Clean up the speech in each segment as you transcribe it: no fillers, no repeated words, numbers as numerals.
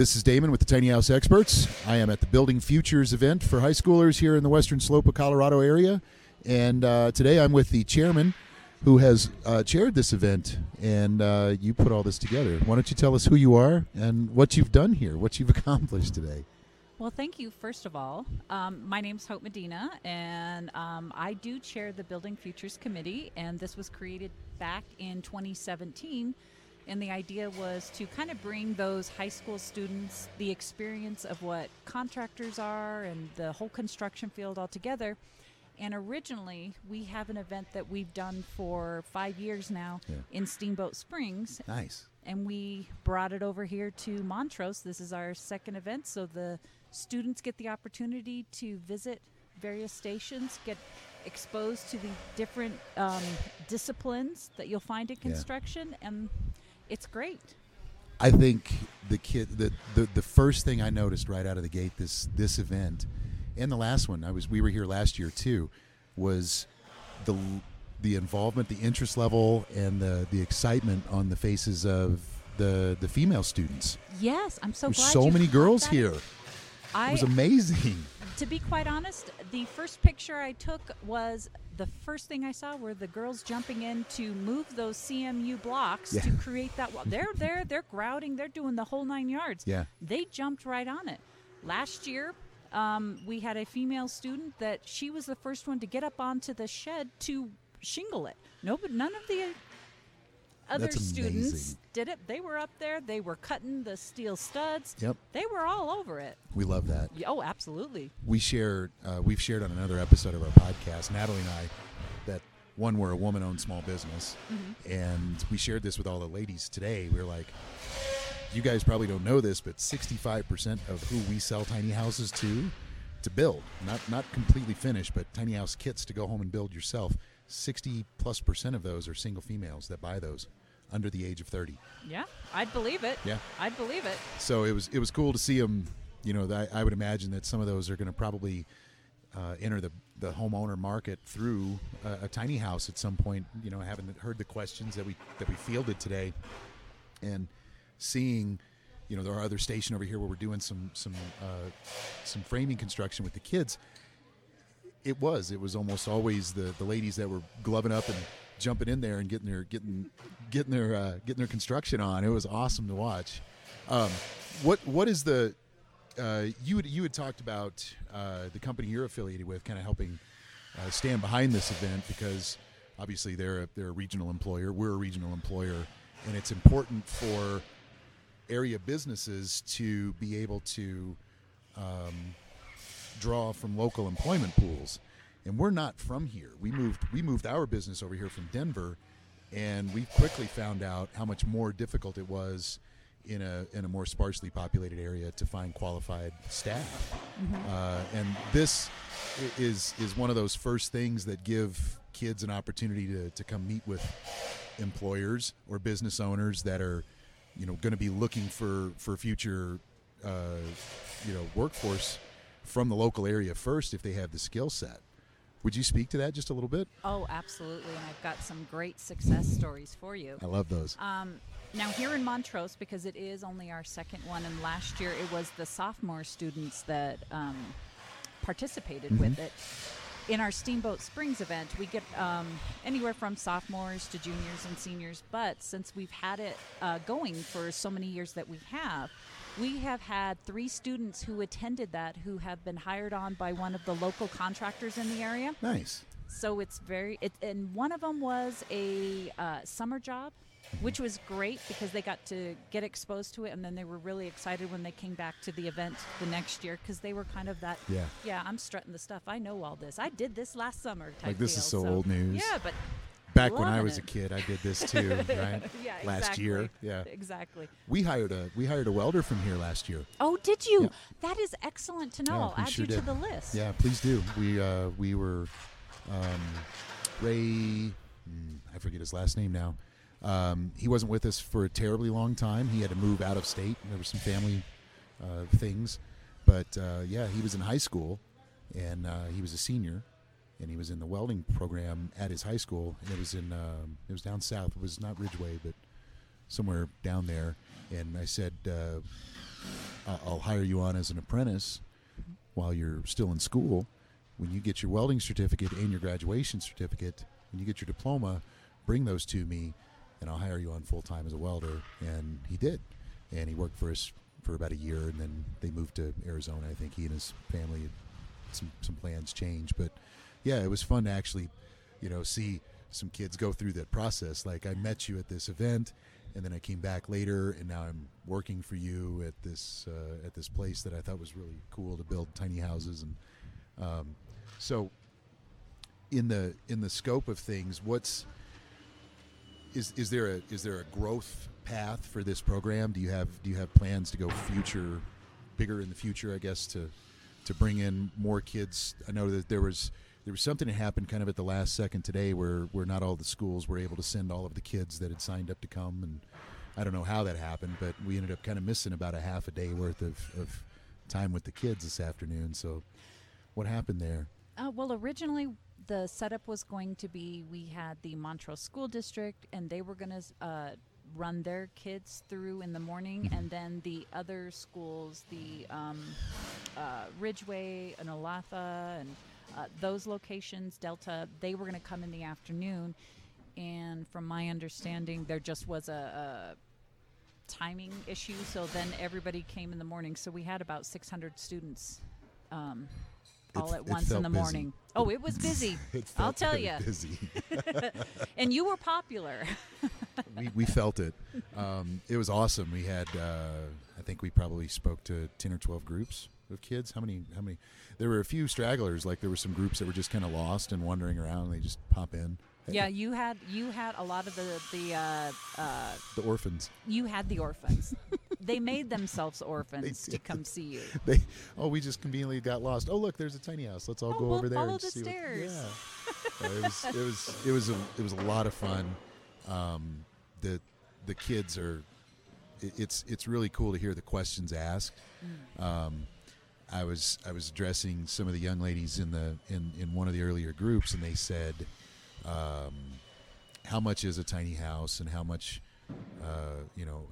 This is Damon with the Tiny House Experts. I am at the Building Futures event for high schoolers here in the Western Slope of Colorado area. And today I'm with the chairman who has chaired this event, and you put all this together. Why don't you tell us who you are and what you've done here, what you've accomplished today? Well, thank you, first of all. My name's Hope Medina, and I do chair the Building Futures Committee, and this was created back in 2017, and the idea was to kind of bring those high school students the experience of what contractors are and the whole construction field all together. And originally, we have an event that we've done for 5 years now in Steamboat Springs. Nice. And we brought it over here to Montrose. This is our second event, so the students get the opportunity to visit various stations, get exposed to the different disciplines that you'll find in construction, and it's great. I think the first thing I noticed right out of the gate, this event, and the last one, we were here last year too, was the involvement, the interest level, and the excitement on the faces of the female students. Yes, I'm so glad. So many girls here. It was amazing. To be quite honest, the first picture I took was the first thing I saw were the girls jumping in to move those CMU blocks to create that wall. They're there, they're grouting, they're doing the whole 9 yards. Yeah. They jumped right on it. Last year, we had a female student that she was the first one to get up onto the shed to shingle it. No, but none of the other students did it. They were up there. They were cutting the steel studs. Yep. They were all over it. We love that. Oh, absolutely. We've shared on another episode of our podcast, Natalie and I, that one, we're a woman-owned small business, and we shared this with all the ladies today. We were like, you guys probably don't know this, but 65% of who we sell tiny houses to build, not completely finished, but tiny house kits to go home and build yourself, 60+% of those are single females that buy those under the age of 30. Yeah, I'd believe it. Yeah, I'd believe it. So it was cool to see them. You know, I would imagine that some of those are going to probably enter the homeowner market through a tiny house at some point. You know, having heard the questions that we fielded today, and seeing, you know, there are other station over here where we're doing some framing construction with the kids. It was almost always the ladies that were gloving up and jumping in there and getting their construction on. It was awesome to watch. What is the you had talked about the company you're affiliated with kind of helping stand behind this event, because obviously they're a regional employer. We're a regional employer. And it's important for area businesses to be able to draw from local employment pools. And we're not from here. We moved our business over here from Denver, and we quickly found out how much more difficult it was in a more sparsely populated area to find qualified staff. And this is one of those first things that give kids an opportunity to come meet with employers or business owners that are, you know, going to be looking for future, you know, workforce from the local area first if they have the skill set. Would you speak to that just a little bit? Oh, absolutely. And I've got some great success stories for you. I love those. Now here in Montrose, because it is only our second one, and last year it was the sophomore students that participated with it. In our Steamboat Springs event, we get anywhere from sophomores to juniors and seniors, but since we've had it going for so many years that we have had 3 students who attended that who have been hired on by one of the local contractors in the area. Nice. So it's and one of them was a summer job, which was great because they got to get exposed to it, and then they were really excited when they came back to the event the next year because they were kind of that, I'm strutting the stuff. I know all this. I did this last summer. Type like this deal, is so old news. Yeah, but back when I was a kid, I did this too, right? Yeah, exactly. Last year. Yeah, exactly. We hired a welder from here last year. Oh, did you? Yeah. That is excellent to know. I'll add you to the list. Yeah, please do. We were Ray. I forget his last name now. He wasn't with us for a terribly long time. He had to move out of state. There were some family things. But, he was in high school, and he was a senior, and he was in the welding program at his high school. And it was down south. It was not Ridgeway, but somewhere down there, and I said, I'll hire you on as an apprentice while you're still in school. When you get your welding certificate and your graduation certificate, when you get your diploma, bring those to me, and I'll hire you on full-time as a welder. And he did. And he worked for us for about a year, and then they moved to Arizona. I think he and his family had some plans change. But, yeah, it was fun to actually, you know, see some kids go through that process. Like, I met you at this event, and then I came back later, and now I'm working for you at this place that I thought was really cool to build tiny houses. And so in the scope of things, is there a growth path for this program? Do you have plans to go bigger in the future, I guess, to bring in more kids? I know that there was something that happened kind of at the last second today where not all the schools were able to send all of the kids that had signed up to come, and I don't know how that happened, but we ended up kind of missing about a half a day worth of time with the kids this afternoon. So what happened there? Well, originally the setup was going to be we had the Montrose School District, and they were going to run their kids through in the morning, mm-hmm. and then the other schools, the Ridgeway and Olathe and those locations, Delta, they were going to come in the afternoon. And from my understanding, there just was a timing issue, so then everybody came in the morning. So we had about 600 students all at once in the morning. Oh, it was busy. I'll tell you. Busy. And you were popular. We felt it. It was awesome. We had, I think we probably spoke to 10 or 12 groups of kids. How many? There were a few stragglers. Like, there were some groups that were just kind of lost and wandering around, and they just pop in. Yeah, you had a lot of the orphans. You had the orphans. They made themselves orphans to come see you. We just conveniently got lost. Oh, look, there's a tiny house. Let's all go over there and see. Follow the stairs. It was a lot of fun. The kids are. It's really cool to hear the questions asked. I was addressing some of the young ladies in one of the earlier groups, and they said, how much is a tiny house, and how much,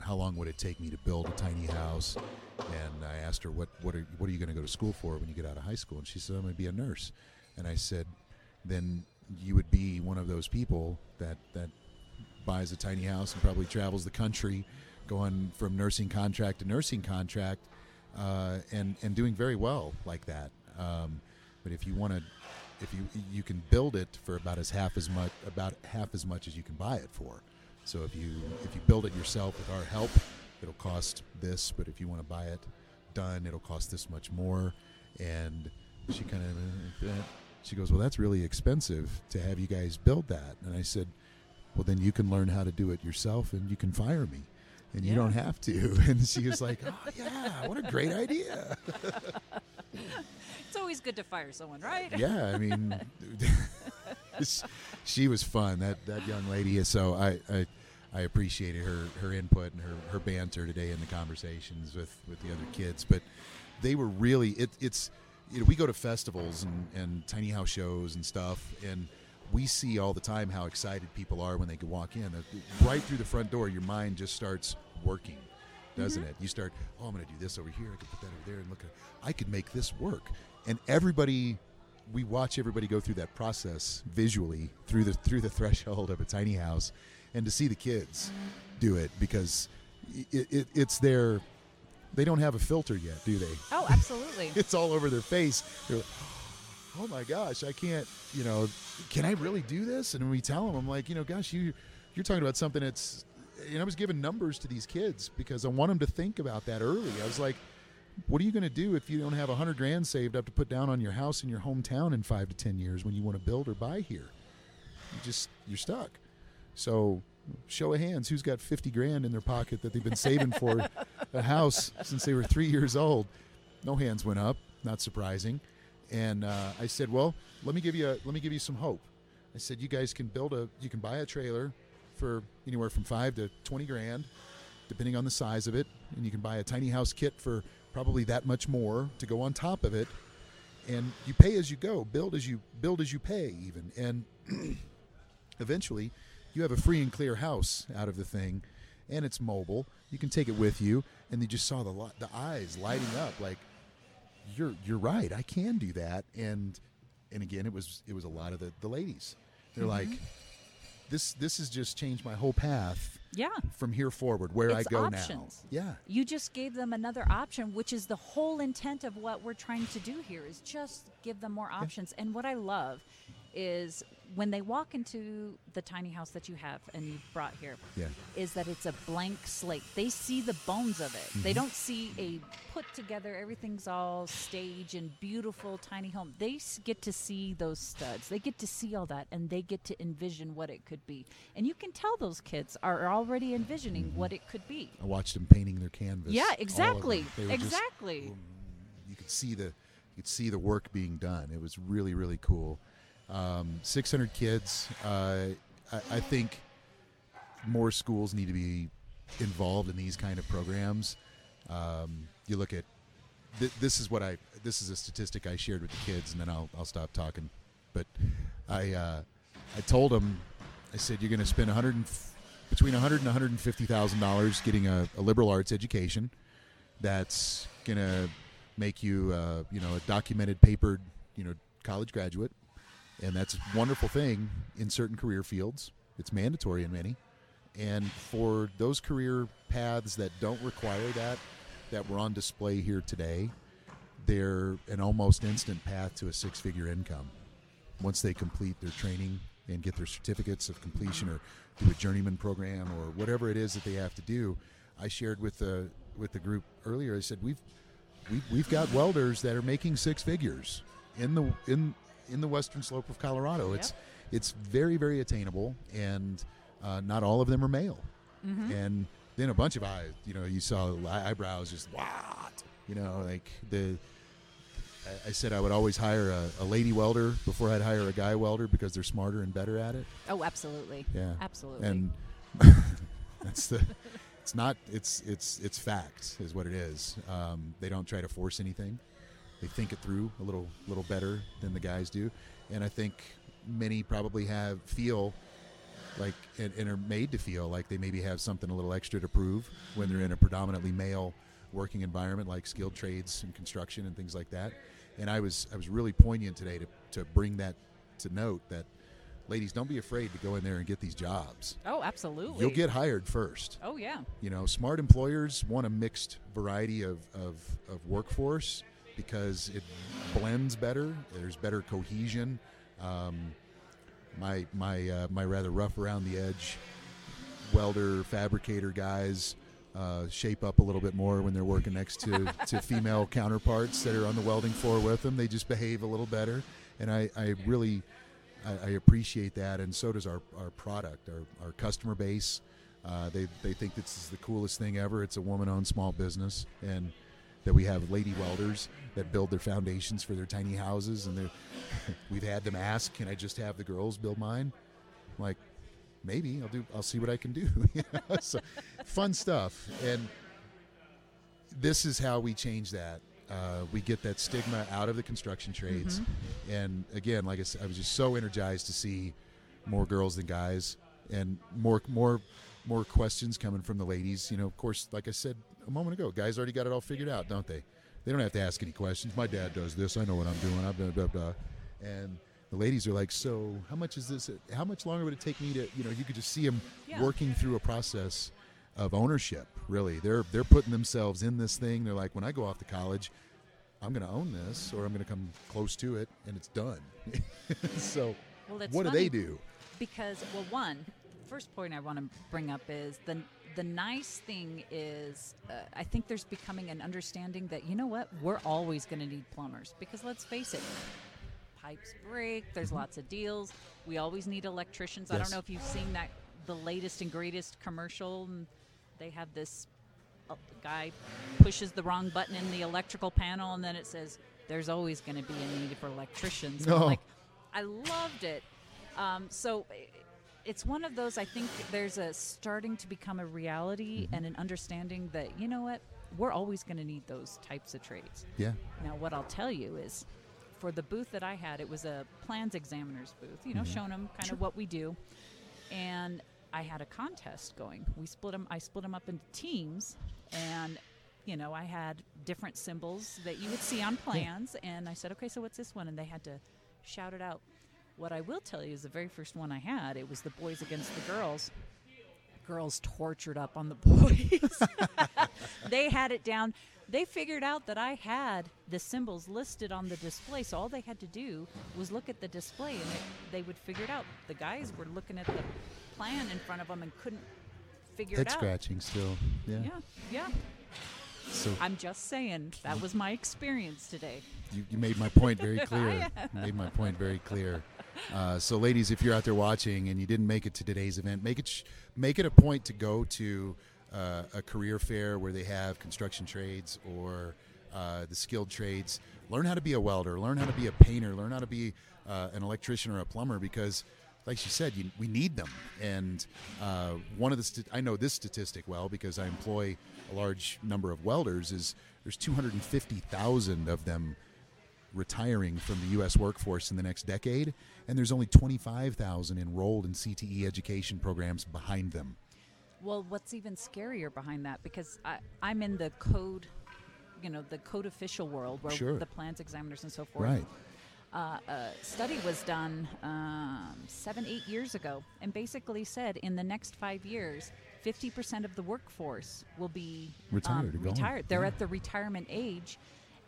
how long would it take me to build a tiny house? And I asked her, what are you going to go to school for when you get out of high school? And she said, I'm going to be a nurse. And I said, then you would be one of those people that buys a tiny house and probably travels the country going from nursing contract to nursing contract, and doing very well like that. But if you want to, you can build it for about half as much as you can buy it for. So if you build it yourself with our help, it'll cost this, but if you want to buy it done, it'll cost this much more. And she kind of, she goes, well, that's really expensive to have you guys build that. And I said, well, then you can learn how to do it yourself, and you can fire me, and you don't have to. And she was like, oh yeah, what a great idea. It's always good to fire someone, right? Yeah, I mean, she was fun, that young lady. So I appreciated her input and her banter today in the conversations with the other kids. But they were really, we go to festivals and tiny house shows and stuff, and we see all the time how excited people are when they can walk in. Right through the front door, your mind just starts working, doesn't it? You start, I'm going to do this over here. I could put that over there and look at it. I could make this work. And everybody, we watch everybody go through that process visually through the threshold of a tiny house, and to see the kids do it, because it's their, they don't have a filter yet, do they? Oh, absolutely. It's all over their face. They're like, oh my gosh, I can't, can I really do this? And when we tell them, I'm like, gosh, you're talking about something that's, and I was giving numbers to these kids because I want them to think about that early. I was like, what are you going to do if you don't have $100,000 saved up to put down on your house in your hometown in 5 to 10 years when you want to build or buy here? You're stuck. So show of hands, who's got $50,000 in their pocket that they've been saving for a house since they were 3 years old? No hands went up. Not surprising. And I said, well, let me give you some hope. I said, you guys can you can buy a trailer for anywhere from $5,000 to $20,000, depending on the size of it, and you can buy a tiny house kit for probably that much more to go on top of it, and you pay as you go, build as you pay even, and eventually you have a free and clear house out of the thing, and it's mobile. You can take it with you. And you just saw the eyes lighting up like, you're right, I can do that. And again, it was a lot of the ladies. They're mm-hmm. like, this has just changed my whole path. Yeah. From here forward, where it's I go options. Now. Yeah. You just gave them another option, which is the whole intent of what we're trying to do here, is just give them more options. Yeah. And what I love is when they walk into the tiny house that you have and you've brought here, yeah. is that it's a blank slate. They see the bones of it. Mm-hmm. They don't see a put together, everything's all stage and beautiful tiny home. They get to see those studs. They get to see all that, and they get to envision what it could be. And you can tell those kids are already envisioning mm-hmm. what it could be. I watched them painting their canvas. Yeah, exactly. Exactly. Just, you could see the work being done. It was really, really cool. 600 kids. I think more schools need to be involved in these kind of programs. You look at this is a statistic I shared with the kids, and then I'll stop talking. But I told them, I said, you're going to spend between $100,000 and $150,000 getting a liberal arts education. That's going to make you a documented, papered college graduate. And that's a wonderful thing in certain career fields. It's mandatory in many. And for those career paths that don't require that were on display here today, they're an almost instant path to a six-figure income. Once they complete their training and get their certificates of completion or do a journeyman program or whatever it is that they have to do, I shared with the group earlier, I said, we've got welders that are making six figures in the western slope of Colorado. Yep. It's very, very attainable, and not all of them are male. Mm-hmm. And then a bunch of eyes, you saw eyebrows just, what? I said I would always hire a lady welder before I'd hire a guy welder because they're smarter and better at it. Oh, absolutely. Yeah. Absolutely. And it's fact is what it is. They don't try to force anything. They think it through a little better than the guys do, and I think many probably feel like and are made to feel like they maybe have something a little extra to prove when they're in a predominantly male working environment, like skilled trades and construction and things like that. And I was really poignant today to bring that to note that ladies, don't be afraid to go in there and get these jobs. Oh, absolutely. You'll get hired first. Oh yeah. Smart employers want a mixed variety of workforce, because it blends better. There's better cohesion. My rather rough around the edge welder, fabricator guys shape up a little bit more when they're working next to female counterparts that are on the welding floor with them. They just behave a little better, and I really appreciate that. And so does our product, our customer base. They think this is the coolest thing ever. It's a woman-owned small business, and that we have lady welders that build their foundations for their tiny houses, and we've had them ask, "Can I just have the girls build mine?" I'm like, maybe I'll see what I can do. So, fun stuff, and this is how we change that. We get that stigma out of the construction trades, mm-hmm. and again, like I said, I was just so energized to see more girls than guys, and more questions coming from the ladies. Of course, like I said a moment ago, guys already got it all figured out, don't they? They don't have to ask any questions. My dad does this. I know what I'm doing. I'm blah, blah, blah. And the ladies are like, so how much is this? How much longer would it take me to, you could just see them yeah. working through a process of ownership, really. They're putting themselves in this thing. They're like, when I go off to college, I'm going to own this, or I'm going to come close to it, and it's done. So what do they do? Because, first point I want to bring up is the nice thing is I think there's becoming an understanding that, we're always going to need plumbers, because let's face it, pipes break, there's lots of deals. We always need electricians. Yes. I don't know if you've seen that, the latest and greatest commercial. They have this guy pushes the wrong button in the electrical panel, and then it says, there's always going to be a need for electricians. No. I loved it. It's one of those, I think there's a starting to become a reality mm-hmm. and an understanding that, we're always going to need those types of trades. Yeah. Now, what I'll tell you is, for the booth that I had, it was a plans examiner's booth, mm-hmm. showing them kind sure. of what we do. And I had a contest going. I split them up into teams, and I had different symbols that you would see on plans, and I said, okay, so what's this one? And they had to shout it out. What I will tell you is the very first one I had, it was the boys against the girls. Girls tortured up on the boys. They had it down. They figured out that I had the symbols listed on the display, so all they had to do was look at the display, and they would figure it out. The guys were looking at the plan in front of them and couldn't figure it out. Head scratching still. Yeah. So I'm just saying, that was my experience today. You made my point very clear. So, ladies, if you're out there watching and you didn't make it to today's event, make it a point to go to a career fair where they have construction trades or the skilled trades. Learn how to be a welder, learn how to be a painter, learn how to be an electrician or a plumber, because like she said, we need them. And one of the I know this statistic well because I employ a large number of welders, is there's 250,000 of them retiring from the U.S. workforce in the next decade, and there's only 25,000 enrolled in CTE education programs behind them. Well, what's even scarier behind that, because I'm in the code, the code official world where the plans examiners and so forth. Right. A study was done 7-8 years ago, and basically said in the next 5 years, 50% of the workforce will be retired. They're at the retirement age.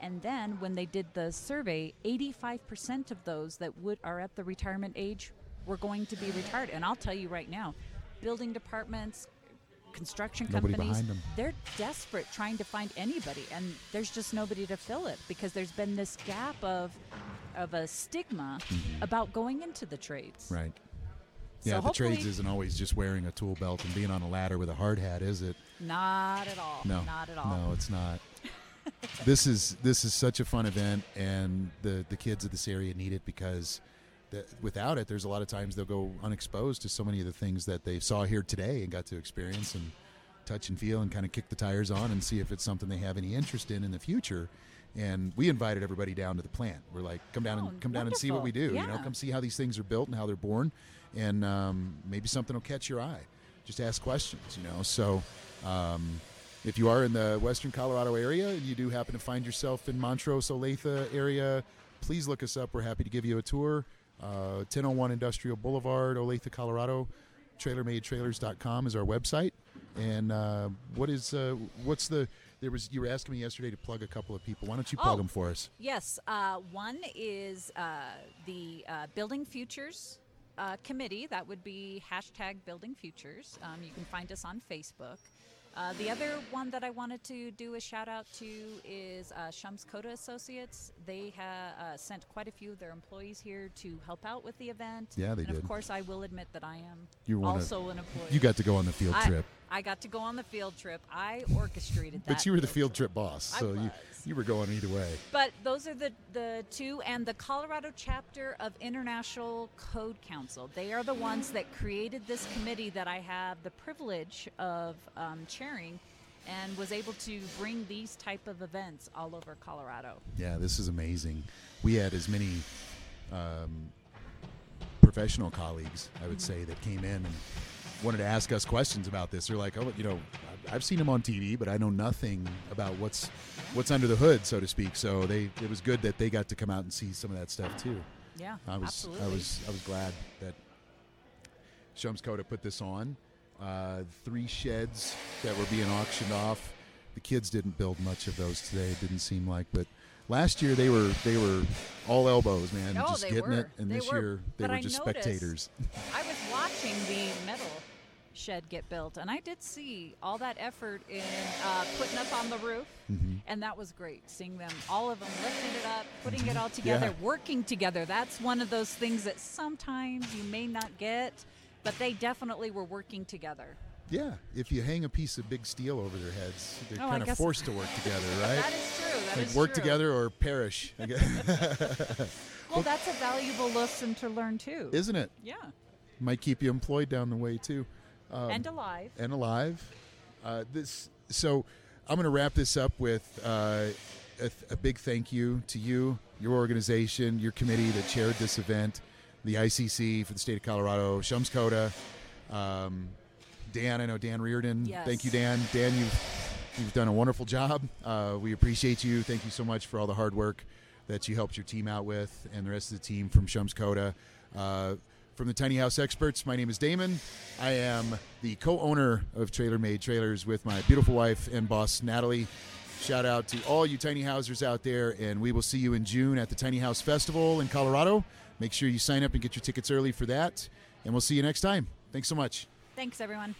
And then when they did the survey, 85% of those that are at the retirement age were going to be retired. And I'll tell you right now, building departments, construction companies, they're desperate trying to find anybody, and there's just nobody to fill it because there's been this gap of a stigma about going into the trades. Right. Yeah, so the trades isn't always just wearing a tool belt and being on a ladder with a hard hat, is it? Not at all. No, no, it's not. This is such a fun event, and the kids of this area need it, because without it, there's a lot of times they'll go unexposed to so many of the things that they saw here today and got to experience and touch and feel and kind of kick the tires on and see if it's something they have any interest in the future. And we invited everybody down to the plant. We're like, come down and see what we do. Yeah. Come see how these things are built and how they're born, and maybe something will catch your eye. Just ask questions, So. If you are in the Western Colorado area and you do happen to find yourself in Montrose, Olathe area, please look us up. We're happy to give you a tour. 1001 Industrial Boulevard, Olathe, Colorado. TrailerMadeTrailers.com is our website. And you were asking me yesterday to plug a couple of people. Why don't you plug them for us? Yes. One is the Building Futures Committee. That would be #BuildingFutures. You can find us on Facebook. The other one that I wanted to do a shout out to is Shums Coda Associates. They have sent quite a few of their employees here to help out with the event. Yeah, they did. And of course, I will admit that I am also an employee. You got to go on the field trip. I got to go on the field trip. I orchestrated that. But you were the field trip boss, so you were going either way. But those are the two, and the Colorado chapter of International Code Council. They are the ones that created this committee that I have the privilege of chairing, and was able to bring these type of events all over Colorado. Yeah, this is amazing. We had as many professional colleagues, I would say, that came in and wanted to ask us questions about this. They're like, I've seen him on TV, but I know nothing about what's under the hood, so to speak. So it was good that they got to come out and see some of that stuff too. Yeah, absolutely. I was glad that Shums Coda put this on. 3 sheds that were being auctioned off. The kids didn't build much of those today. It didn't seem like, but last year they were all elbows, man, just getting it. And this year they were just spectators. I was watching the metal shed get built, and I did see all that effort in putting up on the roof, and that was great, seeing them, all of them lifting it up, putting it all together, working together. That's one of those things that sometimes you may not get, but they definitely were working together. Yeah, if you hang a piece of big steel over their heads, they're kind of forced to work together, right? That is true. Work together or perish. I guess. Well, that's a valuable lesson to learn, too. Isn't it? Yeah. Might keep you employed down the way, too. And alive. So I'm going to wrap this up with a big thank you to you, your organization, your committee that chaired this event, the ICC for the state of Colorado, Shums Coda, Dan, I know Dan Reardon. Yes. Thank you, Dan. Dan, you've done a wonderful job. We appreciate you. Thank you so much for all the hard work that you helped your team out with and the rest of the team from Shums Coda. From the Tiny House Experts, my name is Damon. I am the co-owner of Trailer Made Trailers with my beautiful wife and boss, Natalie. Shout out to all you tiny housers out there, and we will see you in June at the Tiny House Festival in Colorado. Make sure you sign up and get your tickets early for that, and we'll see you next time. Thanks so much. Thanks, everyone.